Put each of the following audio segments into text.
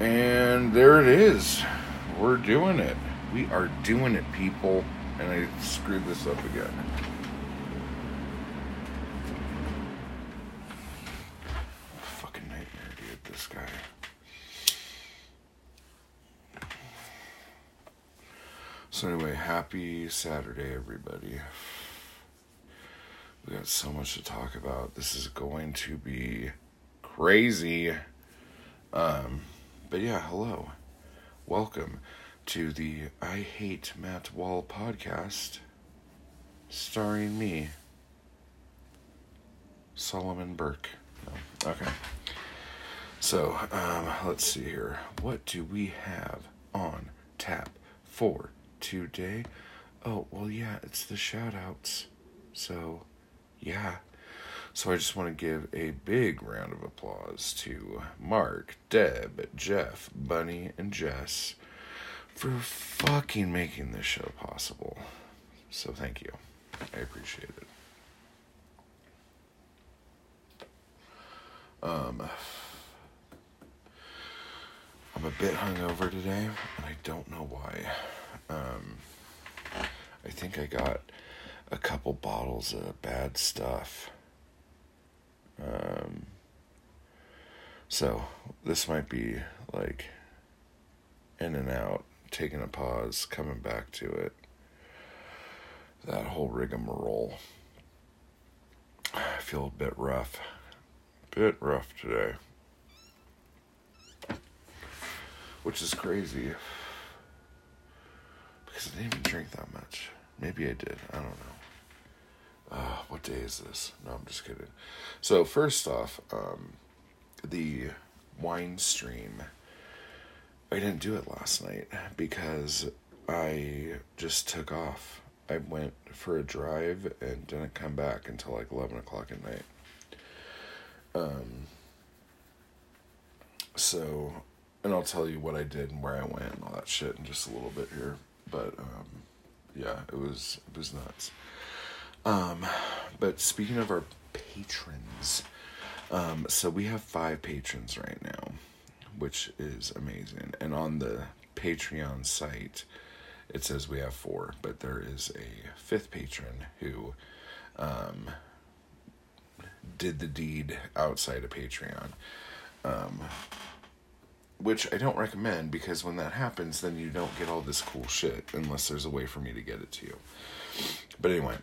And there it is. We're doing it. We are doing it, people. And I screwed this up again. Fucking nightmare, dude, this guy. So anyway, happy Saturday, everybody. We got so much to talk about. This is going to be crazy. But yeah, hello. Welcome to the I Hate Matt Wall podcast, starring me, Solomon Burke. No. Okay. So, let's see here. What do we have on tap for today? Oh, well, yeah, it's the shout-outs. So... yeah. So I just want to give a big round of applause to Mark, Deb, Jeff, Bunny, and Jess for fucking making this show possible. So thank you. I appreciate it. I'm a bit hungover today, and I don't know why. I think I got... a couple bottles of bad stuff. So this might be like in and out, taking a pause, coming back to it. That whole rigmarole. I feel a bit rough. Bit rough today. Which is crazy. Because I didn't even drink that much. Maybe I did. I don't know. What day is this? No, I'm just kidding. So, first off, the wine stream. I didn't do it last night because I just took off. I went for a drive and didn't come back until like 11 o'clock at night. So, and I'll tell you what I did and where I went and all that shit in just a little bit here. But, yeah, it was nuts. But speaking of our patrons, so we have 5 patrons right now, which is amazing. And on the Patreon site, it says we have 4, but there is a 5th patron who, did the deed outside of Patreon, which I don't recommend, because when that happens, then you don't get all this cool shit unless there's a way for me to get it to you. But anyway.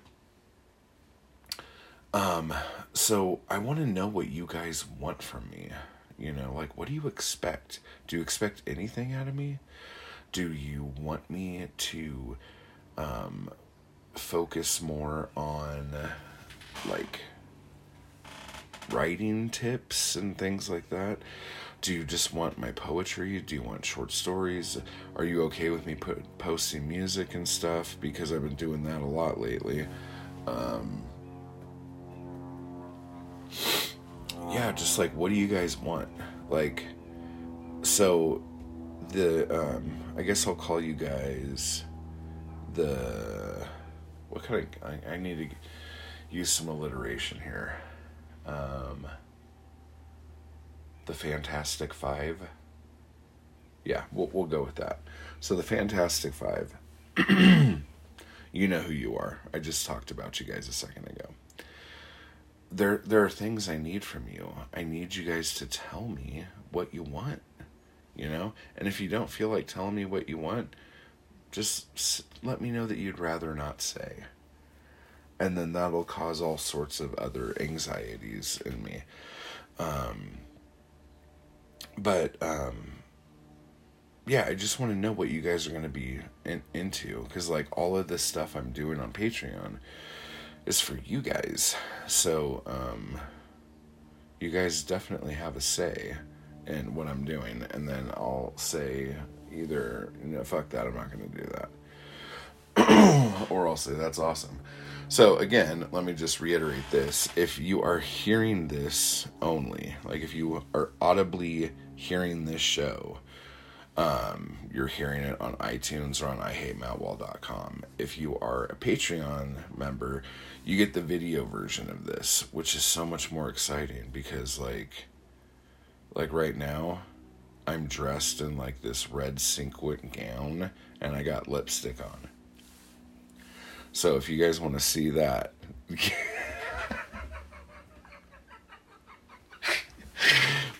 So I want to know what you guys want from me. You know, like, what do you expect? Do you expect anything out of me? Do you want me to, focus more on, like, writing tips and things like that? Do you just want my poetry? Do you want short stories? Are you okay with me posting music and stuff? Because I've been doing that a lot lately. Yeah, just like, what do you guys want? Like, so the, I guess I'll call you guys the, what kind of, I need to use some alliteration here. The Fantastic Five. Yeah, we'll go with that. So the Fantastic Five. You know who you are. I just talked about you guys a second ago. There are things I need from you. I need you guys to tell me what you want, you know? And if you don't feel like telling me what you want, just let me know that you'd rather not say. And then that'll cause all sorts of other anxieties in me. Yeah, I just want to know what you guys are going to be into. Because, like, all of this stuff I'm doing on Patreon is for you guys. So, you guys definitely have a say in what I'm doing. And then I'll say either, you know, fuck that, I'm not going to do that. Or I'll say, that's awesome. So, again, let me just reiterate this. If you are hearing this only, like if you are audibly hearing this show, you're hearing it on iTunes or on IHateMattWall.com. If you are a Patreon member, you get the video version of this, which is so much more exciting because, like right now, I'm dressed in like this red cinquit gown and I got lipstick on. So if you guys want to see that,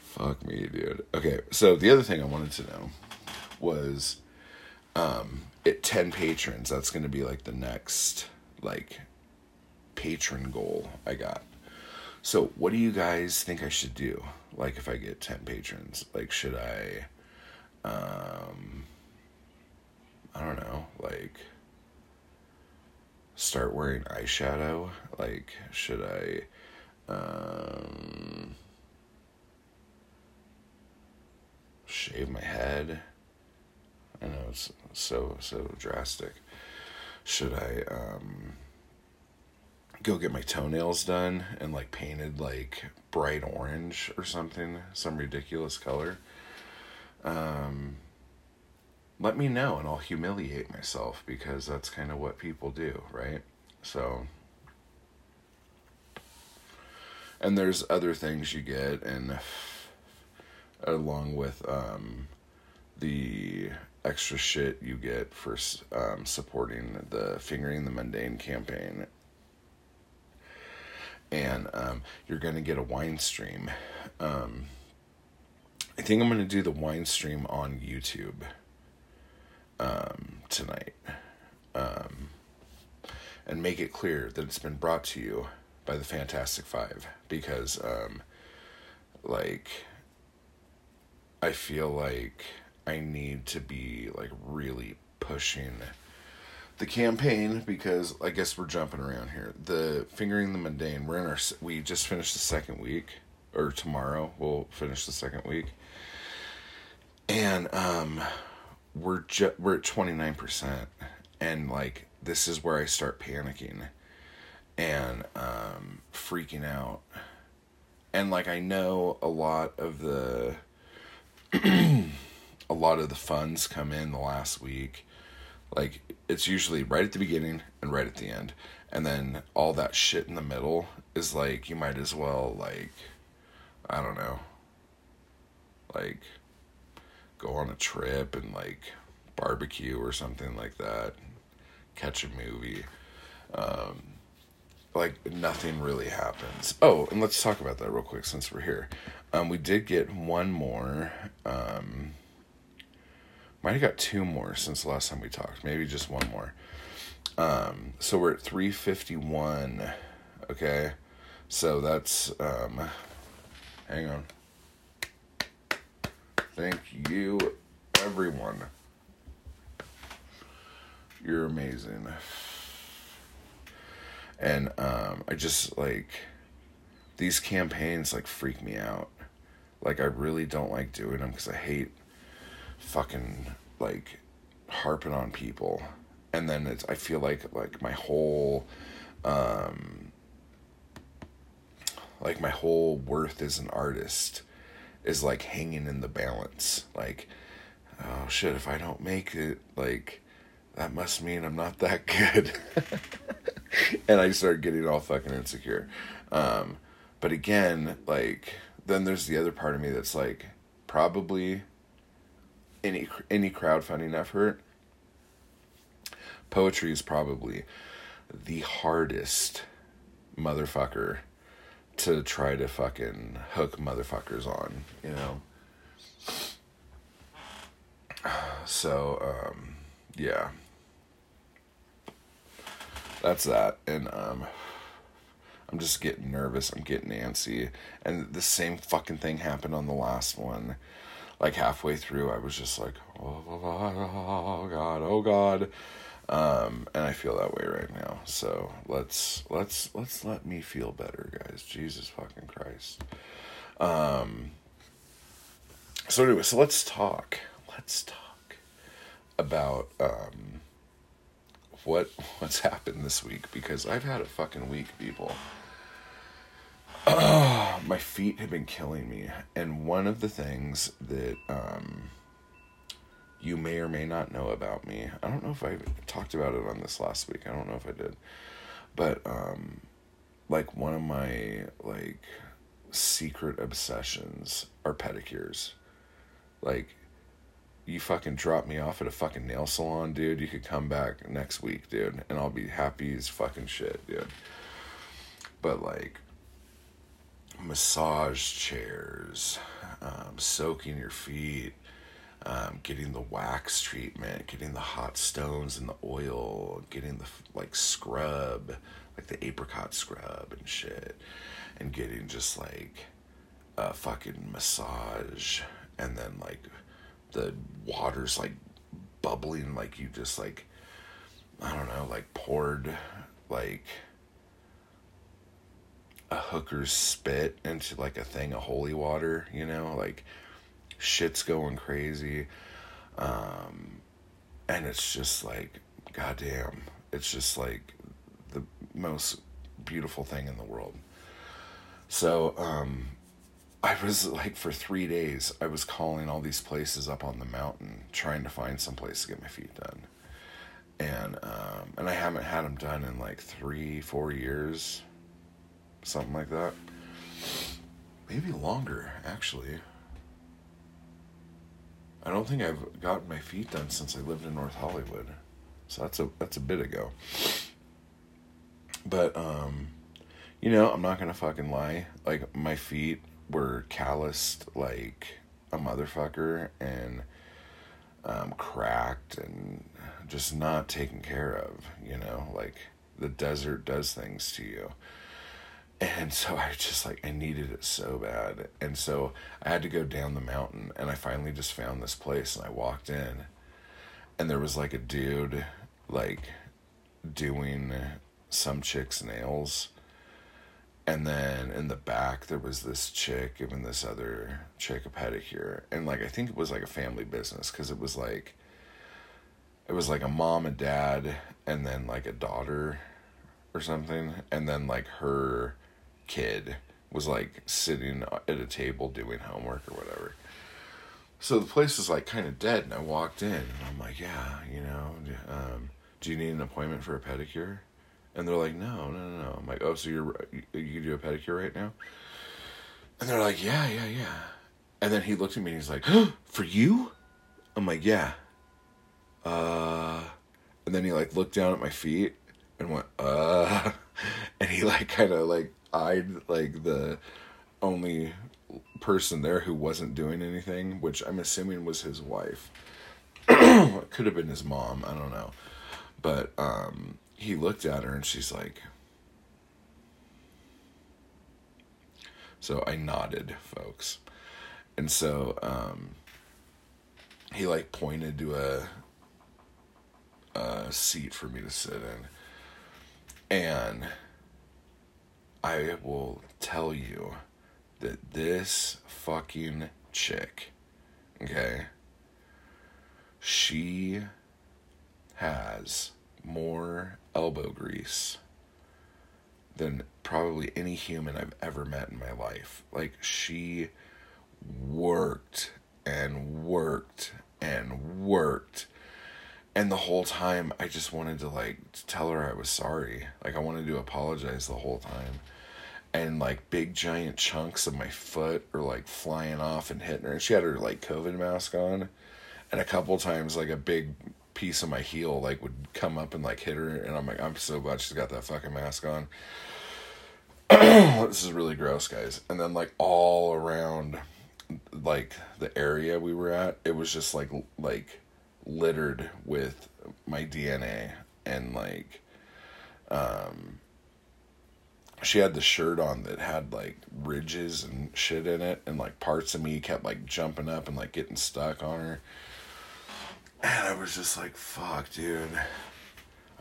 fuck me, dude. Okay, so the other thing I wanted to know was, at 10 patrons, that's going to be like the next like patron goal I got. So what do you guys think I should do? Like if I get 10 patrons, like should I don't know, like start wearing eyeshadow? Like should I shave my head? I know it's so drastic. Should I go get my toenails done and like painted like bright orange or something, some ridiculous color? Let me know and I'll humiliate myself, because that's kind of what people do, right? So, and there's other things you get, and along with the extra shit you get for supporting the Fingering the Mundane campaign. And you're going to get a wine stream. I think I'm going to do the wine stream on YouTube tonight. And make it clear that it's been brought to you by the Fantastic Five. Because, like, I feel like I need to be, like, really pushing the campaign, because I guess we're jumping around here. The Fingering the Mundane, we just finished the second week, or tomorrow we'll finish the second week, and we're at 29%, and like this is where I start panicking and freaking out, and like I know a lot of the funds come in the last week. Like, it's usually right at the beginning and right at the end. And then all that shit in the middle is, like, you might as well, like, I don't know, like, go on a trip and, like, barbecue or something like that. Catch a movie. Like, nothing really happens. Oh, and let's talk about that real quick since we're here. We did get one more, might have got two more since the last time we talked. Maybe just one more. So we're at 351. Okay. So that's, hang on. Thank you, everyone. You're amazing. And, I just, like, these campaigns, like, freak me out. Like, I really don't like doing them because I hate fucking like harping on people, and then it's, I feel like my whole like my whole worth as an artist is like hanging in the balance. Like, oh shit, if I don't make it, like that must mean I'm not that good. And I start getting all fucking insecure. But again, like then there's the other part of me that's like, probably any crowdfunding effort, poetry is probably the hardest motherfucker to try to fucking hook motherfuckers on, you know? So, yeah. That's that. And, I'm just getting nervous. I'm getting antsy. And the same fucking thing happened on the last one. Like, halfway through, I was just like, oh, God. And I feel that way right now. So, let's let me feel better, guys. Jesus fucking Christ. So, anyway, so let's talk. Let's talk about, what's happened this week. Because I've had a fucking week, people. My feet have been killing me. And one of the things that you may or may not know about me, I don't know if I talked about it on this last week. I don't know if I did. But, like, one of my, like, secret obsessions are pedicures. Like, you fucking drop me off at a fucking nail salon, dude. You could come back next week, dude, and I'll be happy as fucking shit, dude. But, like, massage chairs, soaking your feet, getting the wax treatment, getting the hot stones and the oil, getting the, like, scrub, like the apricot scrub and shit, and getting just, like, a fucking massage, and then, like, the water's, like, bubbling, like, you just, like, I don't know, like, poured, like, a hooker's spit into, like, a thing of holy water, you know, like, shit's going crazy, and it's just, like, goddamn, it's just, like, the most beautiful thing in the world. So, I was, like, for 3 days, I was calling all these places up on the mountain, trying to find some place to get my feet done. And I haven't had them done in, like, 3-4 years, something like that. Maybe longer, actually. I don't think I've gotten my feet done since I lived in North Hollywood. So that's a bit ago. But, you know, I'm not gonna fucking lie. Like, my feet were calloused like a motherfucker, and cracked, and just not taken care of, you know? Like, the desert does things to you. And so I just, like, I needed it so bad. And so I had to go down the mountain, and I finally just found this place, and I walked in, and there was, like, a dude, like, doing some chick's nails. And then in the back, there was this chick giving this other chick a pedicure. And, like, I think it was, like, a family business, because it was, like, a mom and dad, and then, like, a daughter or something. And then, like, her kid was, like, sitting at a table doing homework or whatever. So the place was, like, kind of dead, and I walked in, and I'm like, yeah, you know, do you need an appointment for a pedicure? And they're like, no. I'm like, oh, so you do a pedicure right now? And they're like, yeah. And then he looked at me, and he's like, huh, for you? I'm like, yeah. And then he, like, looked down at my feet and went, And he, like, kind of, like, eyed, like, the only person there who wasn't doing anything, which I'm assuming was his wife. It could have been his mom. I don't know. But, he looked at her, and she's like, so I nodded, folks. And so, he, like, pointed to a seat for me to sit in. And I will tell you that this fucking chick, okay, she has more elbow grease than probably any human I've ever met in my life. Like, she worked. And the whole time, I just wanted to, like, tell her I was sorry. Like, I wanted to apologize the whole time. And, like, big giant chunks of my foot are, like, flying off and hitting her. And she had her, like, COVID mask on. And a couple times, like, a big piece of my heel, like, would come up and, like, hit her, and I'm like, I'm so glad she's got that fucking mask on. This is really gross, guys. And then, like, all around, like, the area we were at, it was just, like, littered with my DNA, and, like, she had the shirt on that had, like, ridges and shit in it, and, like, parts of me kept, like, jumping up and, like, getting stuck on her. And I was just like, fuck, dude.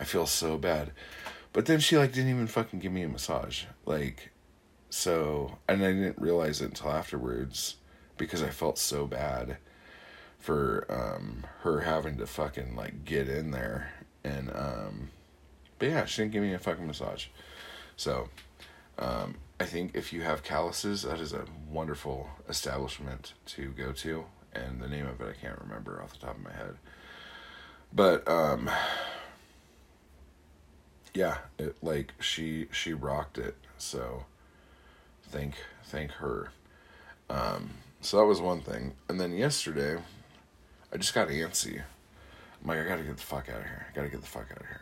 I feel so bad. But then she, like, didn't even fucking give me a massage. Like, so, and I didn't realize it until afterwards, because I felt so bad for her having to fucking, like, get in there. And, but yeah, she didn't give me a fucking massage. So, I think if you have calluses, that is a wonderful establishment to go to. And the name of it, I can't remember off the top of my head. But, yeah, it, like, she rocked it. So, thank her. So that was one thing. And then yesterday, I just got antsy. I'm like, I gotta get the fuck out of here.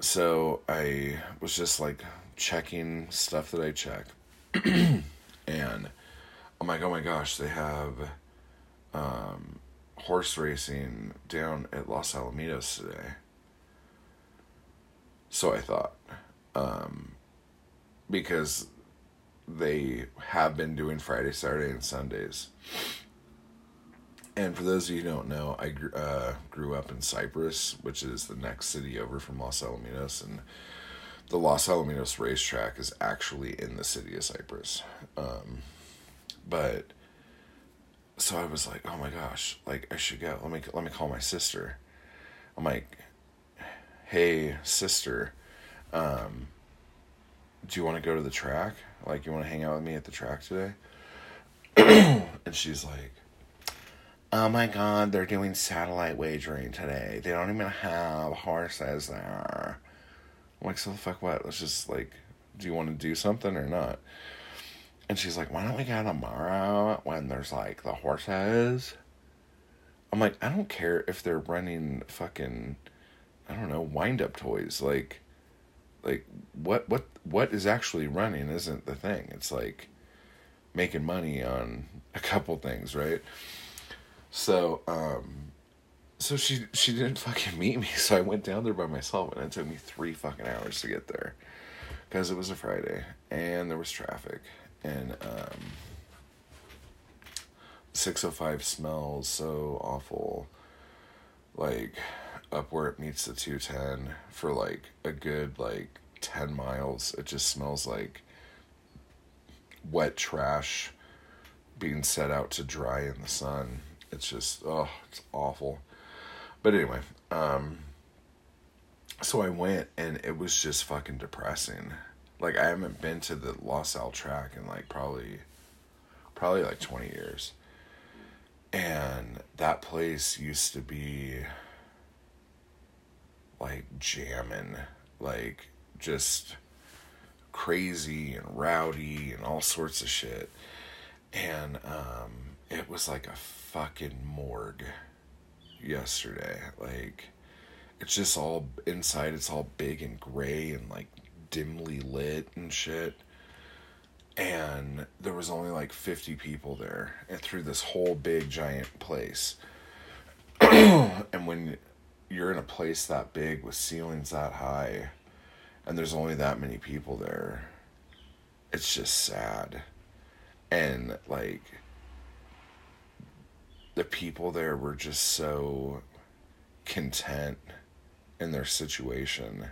So I was just like checking stuff that I check. And I'm like, oh my gosh, they have horse racing down at Los Alamitos today. So I thought, because they have been doing Friday, Saturday, and Sundays. And for those of you who don't know, I grew up in Cypress, which is the next city over from Los Alamitos, and the Los Alamitos racetrack is actually in the city of Cypress. But so I was like, oh my gosh, like I should go. Let me call my sister. I'm like, hey sister, do you want to go to the track? Like, you want to hang out with me at the track today? And she's like, oh my God, they're doing satellite wagering today. They don't even have horses there. I'm like, so the fuck what? Let's just, like, do you want to do something or not? And she's like, why don't we go tomorrow when there's, like, the horses? I'm like, I don't care if they're running fucking, I don't know, wind-up toys. Like, what is actually running isn't the thing. It's, like, making money on a couple things, right? So, so she didn't fucking meet me, so I went down there by myself, and it took me 3 fucking hours to get there, because it was a Friday, and there was traffic, and, 605 smells so awful, like, up where it meets the 210 for, like, a good, like, 10 miles. It just smells like wet trash being set out to dry in the sun. It's just, oh, it's awful. But anyway, so I went, and it was just fucking depressing. Like, I haven't been to the Los Al track in, like, probably, like, 20 years. And that place used to be, like, jamming, like, just crazy and rowdy and all sorts of shit. And, it was like a fucking morgue yesterday. Like, it's just all inside. It's all big and gray and, like, dimly lit and shit. And there was only, like, 50 people there, and through this whole big giant place. And when you're in a place that big with ceilings that high, and there's only that many people there, it's just sad. And, like, the people there were just so content in their situation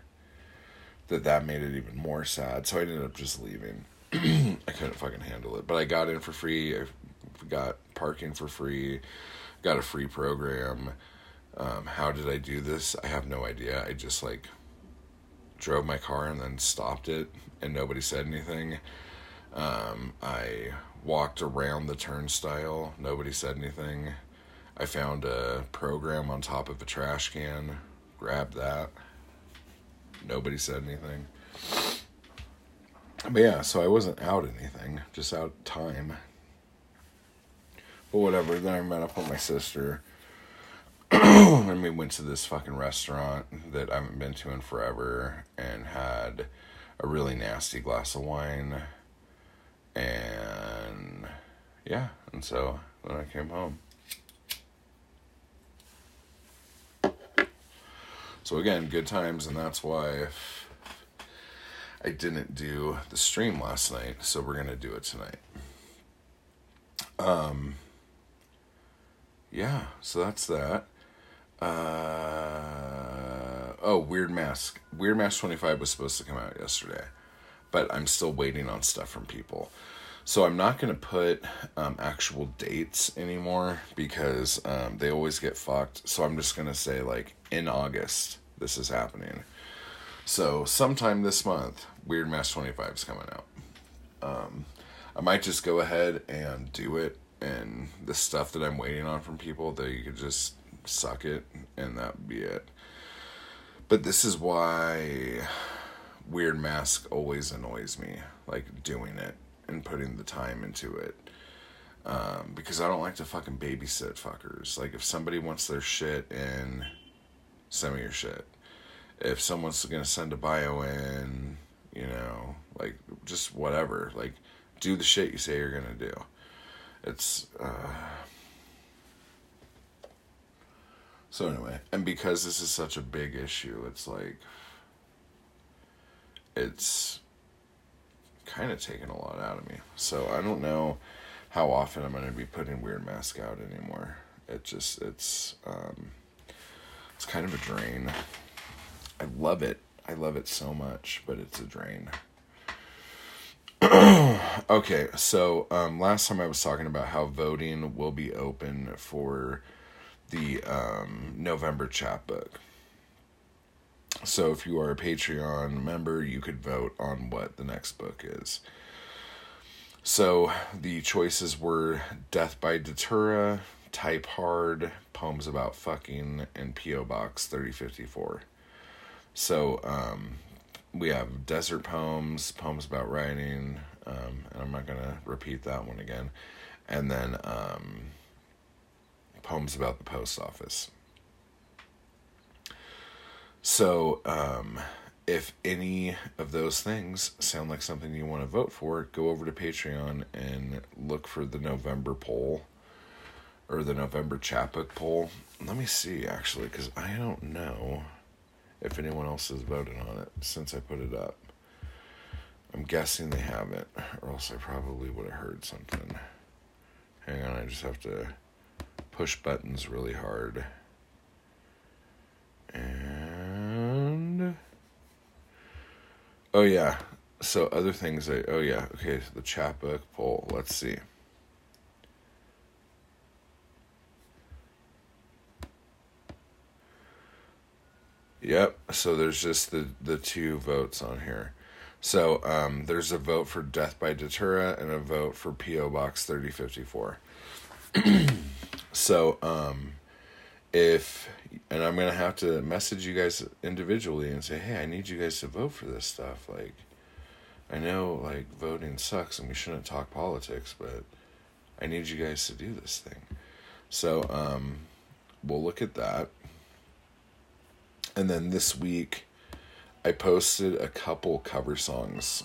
that made it even more sad. So I ended up just leaving. I couldn't fucking handle it. But I got in for free. I got parking for free. Got a free program. How did I do this? I have no idea. I just, like, drove my car and then stopped it, and nobody said anything. I walked around the turnstile. Nobody said anything. I found a program on top of a trash can. Grabbed that. Nobody said anything. But yeah, so I wasn't out anything. Just out time. But whatever. Then I met up with my sister. And we went to this fucking restaurant that I haven't been to in forever. And had a really nasty glass of wine. And yeah, and so then I came home. So again, good times, and that's why I didn't do the stream last night, so we're gonna do it tonight. Yeah, so that's that. Oh, Weird Mask. Weird Mask 25 was supposed to come out yesterday, but I'm still waiting on stuff from people. So I'm not going to put actual dates anymore because they always get fucked. So I'm just going to say, like, in August, this is happening. So sometime this month, Weird Mask 25 is coming out. I might just go ahead and do it. And the stuff that I'm waiting on from people, they could just suck it. And that would be it. But this is why Weird Mask always annoys me, like, doing it and putting the time into it. Because I don't like to fucking babysit fuckers. Like, if somebody wants their shit in, send me your shit. If someone's gonna send a bio in, you know, like, just whatever. Like, do the shit you say you're gonna do. It's, So anyway, and because this is such a big issue, it's like, it's kind of taken a lot out of me. So I don't know how often I'm going to be putting Weird Mask out anymore. It just, it's kind of a drain. I love it. I love it so much, but it's a drain. Okay, so last time I was talking about how voting will be open for the November chapbook. So if you are a Patreon member, you could vote on what the next book is. So the choices were Death by Datura, Type Hard, Poems About Fucking, and P.O. Box 3054. So we have Desert Poems, Poems About Writing, and I'm not going to repeat that one again. And then Poems About the Post Office. So if any of those things sound like something you want to vote for, go over to Patreon and look for the November poll or the November chapbook poll. Let me see, actually, because I don't know if anyone else has voted on it since I put it up. I'm guessing they haven't, or else I probably would have heard something. Hang on, I just have to push buttons really hard. And... oh, yeah. So, other things I... oh, yeah. Okay, so the chapbook poll. Let's see. Yep. So, there's just the two votes on here. So, there's a vote for Death by Datura and a vote for P.O. Box 3054. So, if... and I'm going to have to message you guys individually and say, hey, I need you guys to vote for this stuff. Like, I know, like, voting sucks and we shouldn't talk politics, but I need you guys to do this thing. So, we'll look at that. And then this week, I posted a couple cover songs.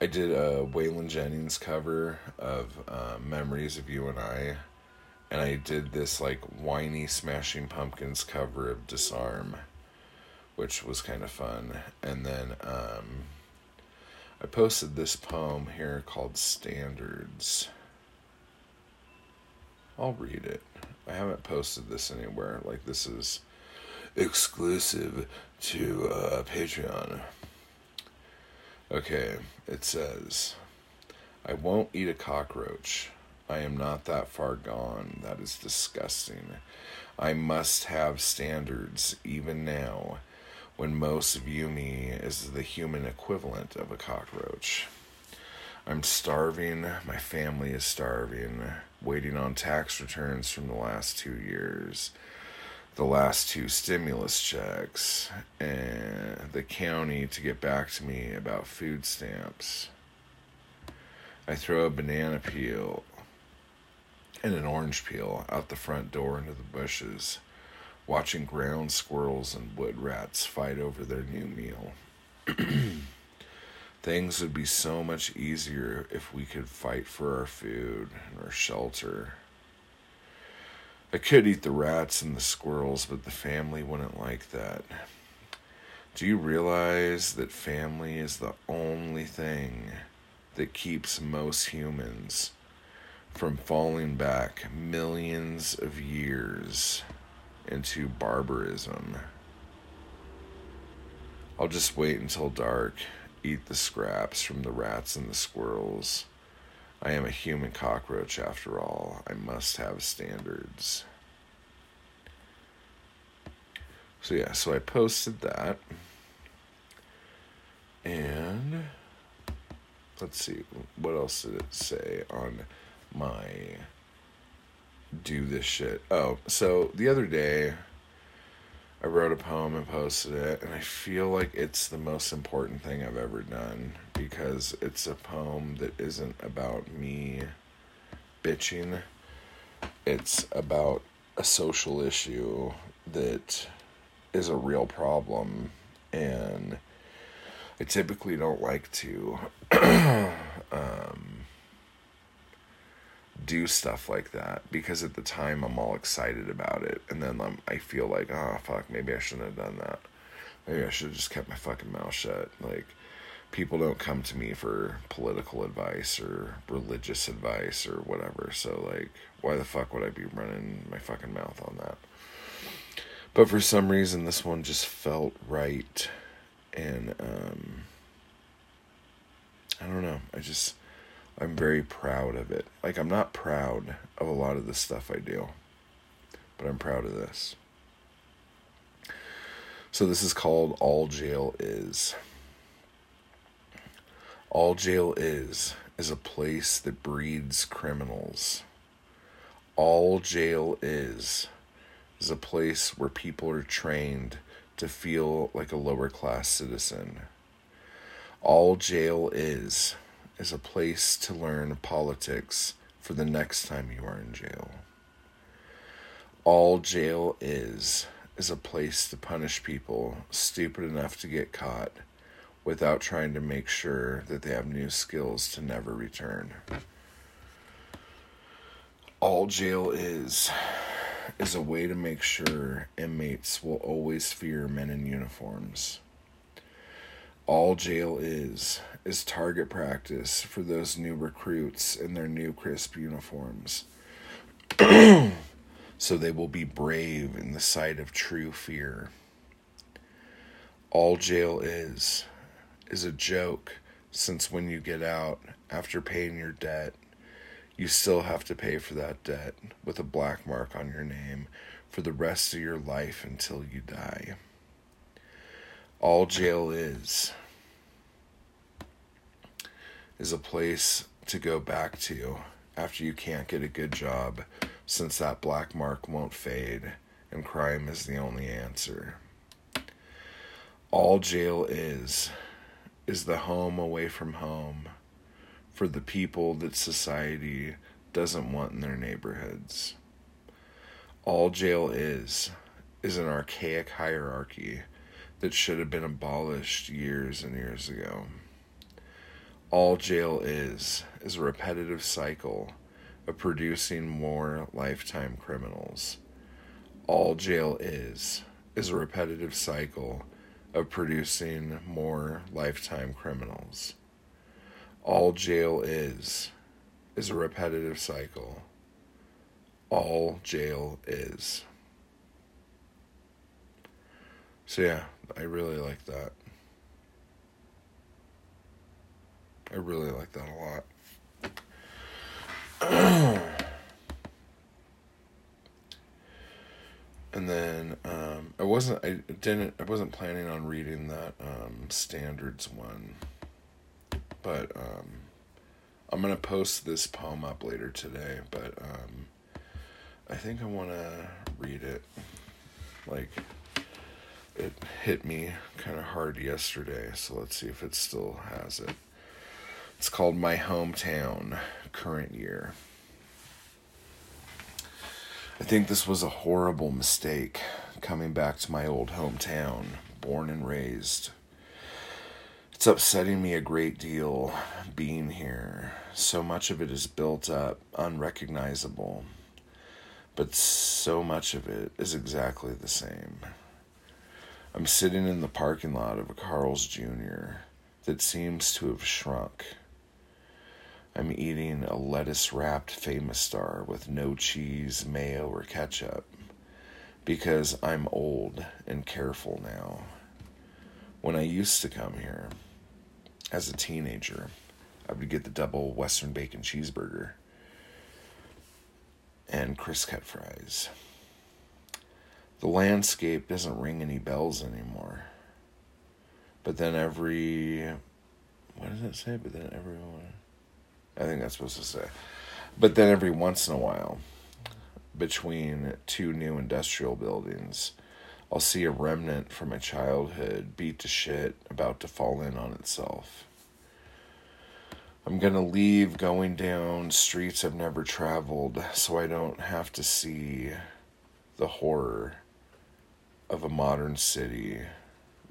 I did a Waylon Jennings cover of Memories of You and I. And I did this, like, whiny Smashing Pumpkins cover of Disarm, which was kind of fun. And then I posted this poem here called Standards. I'll read it. I haven't posted this anywhere. Like, this is exclusive to Patreon. Okay, it says, I won't eat a cockroach. I am not that far gone. That is disgusting. I must have standards, even now, when most view me as the human equivalent of a cockroach. I'm starving. My family is starving, waiting on tax returns from the last 2 years, the last two stimulus checks, and the county to get back to me about food stamps. I throw a banana peel and an orange peel out the front door into the bushes, watching ground squirrels and wood rats fight over their new meal. Things would be so much easier if we could fight for our food and our shelter. I could eat the rats and the squirrels, but the family wouldn't like that. Do you realize that family is the only thing that keeps most humans from falling back millions of years into barbarism? I'll just wait until dark, eat the scraps from the rats and the squirrels. I am a human cockroach after all. I must have standards. So yeah, so I posted that. And let's see, what else did it say on my do this shit? Oh, so the other day I wrote a poem and posted it, and I feel like it's the most important thing I've ever done because it's a poem that isn't about me bitching. It's about a social issue that is a real problem, and I typically don't like to do stuff like that, because at the time I'm all excited about it, and then I feel like, oh fuck, maybe I shouldn't have done that. Maybe I should have just kept my fucking mouth shut. Like, people don't come to me for political advice or religious advice or whatever, so like, why the fuck would I be running my fucking mouth on that? But for some reason, this one just felt right, and I don't know, I'm very proud of it. Like, I'm not proud of a lot of the stuff I do, but I'm proud of this. So this is called All Jail Is. All jail is a place that breeds criminals. All jail is a place where people are trained to feel like a lower class citizen. All jail is a place to learn politics for the next time you are in jail. All jail is a place to punish people stupid enough to get caught without trying to make sure that they have new skills to never return. All jail is a way to make sure inmates will always fear men in uniforms. All jail is target practice for those new recruits in their new crisp uniforms, so they will be brave in the sight of true fear. All jail is a joke, since when you get out, after paying your debt, you still have to pay for that debt with a black mark on your name for the rest of your life until you die. All jail is a place to go back to after you can't get a good job, since that black mark won't fade and crime is the only answer. All jail is the home away from home for the people that society doesn't want in their neighborhoods. All jail is an archaic hierarchy that should have been abolished years and years ago. All jail is a repetitive cycle of producing more lifetime criminals. All jail is a repetitive cycle of producing more lifetime criminals. All jail is a repetitive cycle. All jail is. So yeah, I really like that. I really like that a lot. And then I wasn't planning on reading that standards one, but I'm gonna post this poem up later today. But I think I want to read it. Like, it hit me kind of hard yesterday, so let's see if it still has it. It's called My Hometown, Current Year. I think this was a horrible mistake, coming back to my old hometown, born and raised. It's upsetting me a great deal, being here. So much of it is built up, unrecognizable. But so much of it is exactly the same. I'm sitting in the parking lot of a Carl's Jr. that seems to have shrunk. I'm eating a lettuce-wrapped Famous Star with no cheese, mayo, or ketchup, because I'm old and careful now. When I used to come here, as a teenager, I would get the double Western Bacon Cheeseburger and Crisp-Cut Fries. The landscape doesn't ring any bells anymore. But then what does it say? I think that's supposed to say. But then every once in a while, between two new industrial buildings, I'll see a remnant from my childhood beat to shit, about to fall in on itself. I'm going to leave going down streets I've never traveled so I don't have to see the horror of a modern city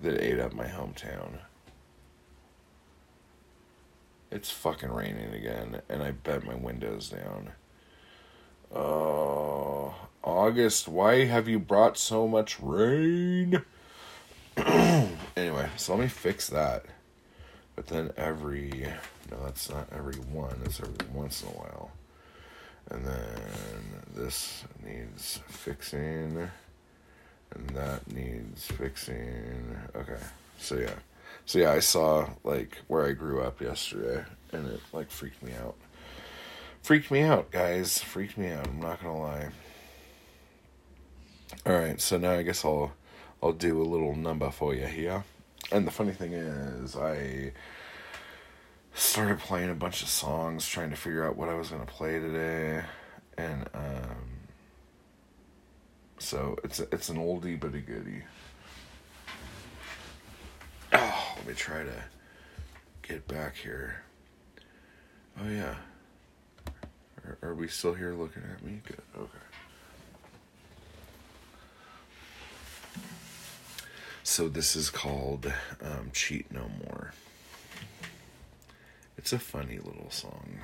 that ate up my hometown. It's fucking raining again, and I bet my window's down. August, why have you brought so much rain? Anyway, so let me fix that. But then no, that's not every one. It's every once in a while. And then this needs fixing. And that needs fixing. Okay. So yeah, I saw, like, where I grew up yesterday. And it, like, freaked me out. Freaked me out, guys. Freaked me out. I'm not going to lie. Alright, so now I guess I'll do a little number for you here. And the funny thing is, I started playing a bunch of songs, trying to figure out what I was going to play today. And, so it's an oldie but a goodie. Oh, let me try to get back here. Oh, yeah. Are we still here looking at me? Good, okay. So this is called Cheat No More. It's a funny little song.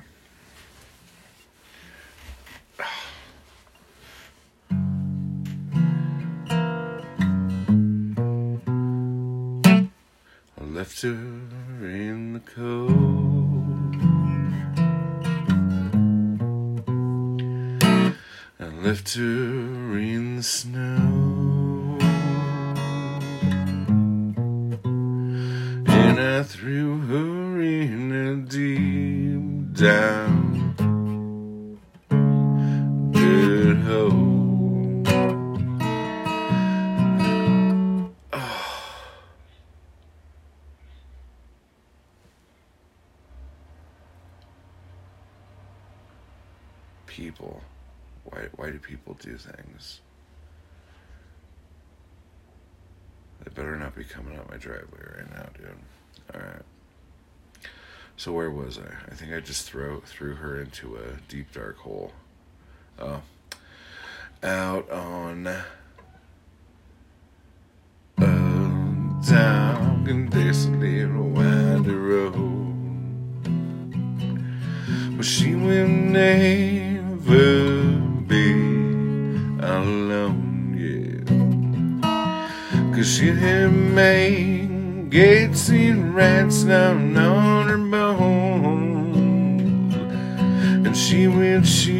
I left her in the cold. I left her in the snow. I threw her in a deep down dirt hole. Oh. People, why do people do things? They better not be coming out my driveway right now, dude. Alright. So where was I? I think I just threw her into a deep dark hole. Oh. Out on a dark and desolate windy road. But she will never be alone, yeah. 'Cause she had made gates and rats down on her bones, and she will cheat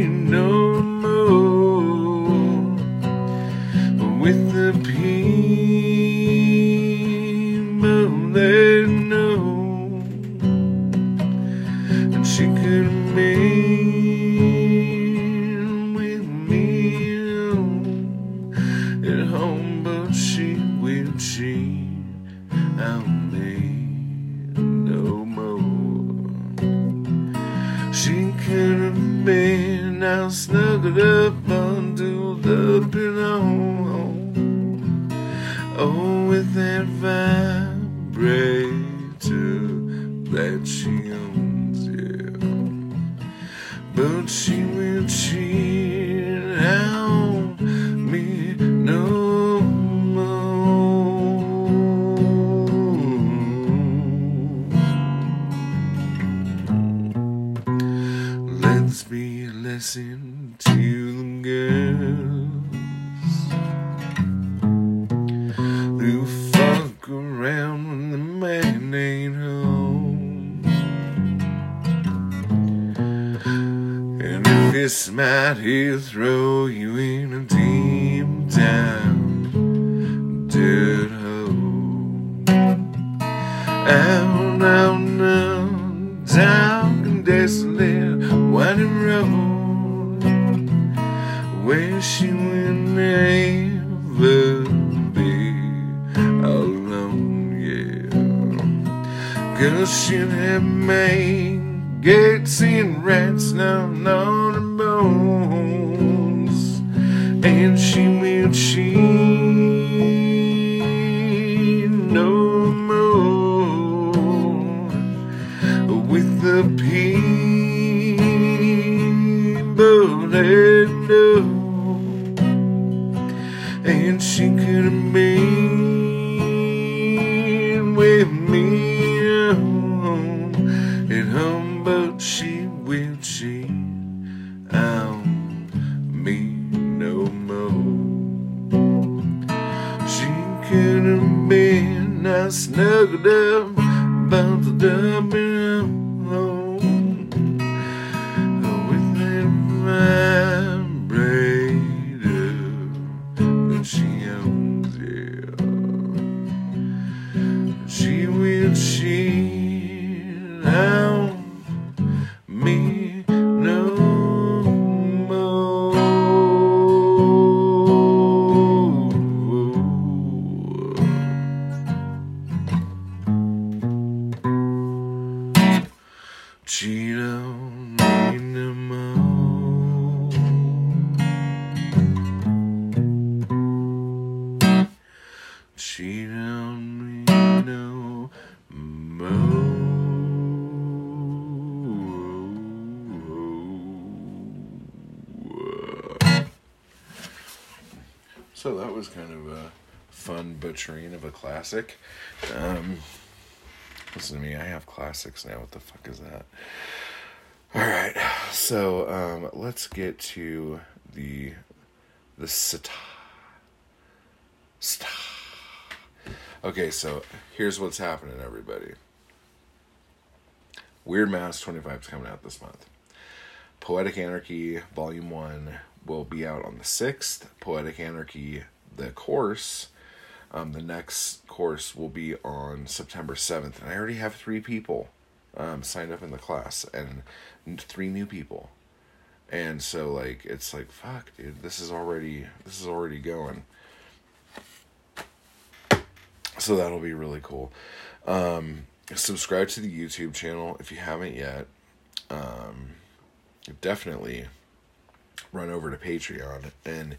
no more with the people that know, and she could meet with me at home. She will cheat on me no more. She could have been now snuggled up under the pillow. Oh, with that vibrator that she owns, yeah. But she will cheat on me no more. Listen to the girls who fuck around when the man ain't home. And if you smite, he'll throw you in a deep down dirt hole. Out on a dark and desolate winding road, where she will never be alone, yeah. 'Cause she'll have made gates and rats down on her bones, and she will cheat no more the people that know, and she could have been with me at home, at home, but she will cheat on me no more. She could have been all snuggled up, bundled up and up. So that was kind of a fun butchering of a classic. Listen to me, I have classics now. What the fuck is that? Alright, so let's get to the star. Okay, so here's what's happening, everybody. Weird Mask 25 is coming out this month. Poetic Anarchy Volume 1 will be out on the 6th. Poetic Anarchy, the course, the next course will be on September 7th. And I already have 3 people signed up in the class, and 3 new people. And so, like, it's like, fuck, dude, this is already going. So that'll be really cool. Subscribe to the YouTube channel if you haven't yet. Definitely run over to Patreon, and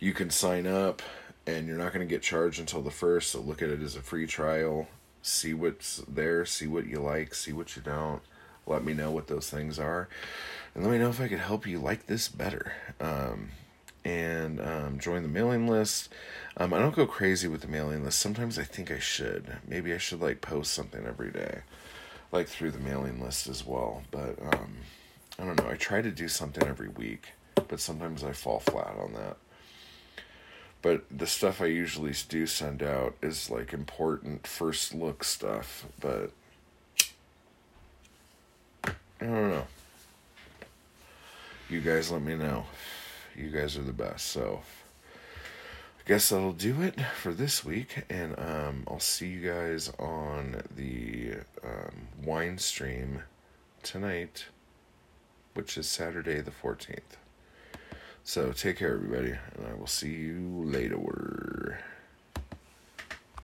you can sign up, and you're not going to get charged until the 1st, so look at it as a free trial. See what's there, see what you like, see what you don't. Let me know what those things are, and let me know if I could help you like this better. Join the mailing list. I don't go crazy with the mailing list. Sometimes I think I should. Maybe I should, like, post something every day, like, through the mailing list as well, but, I don't know. I try to do something every week, but sometimes I fall flat on that. But the stuff I usually do send out is, like, important first look stuff, but I don't know. You guys let me know. You guys are the best, so I guess that'll do it for this week, and I'll see you guys on the wine stream tonight, which is Saturday the 14th. So take care, everybody, and I will see you later.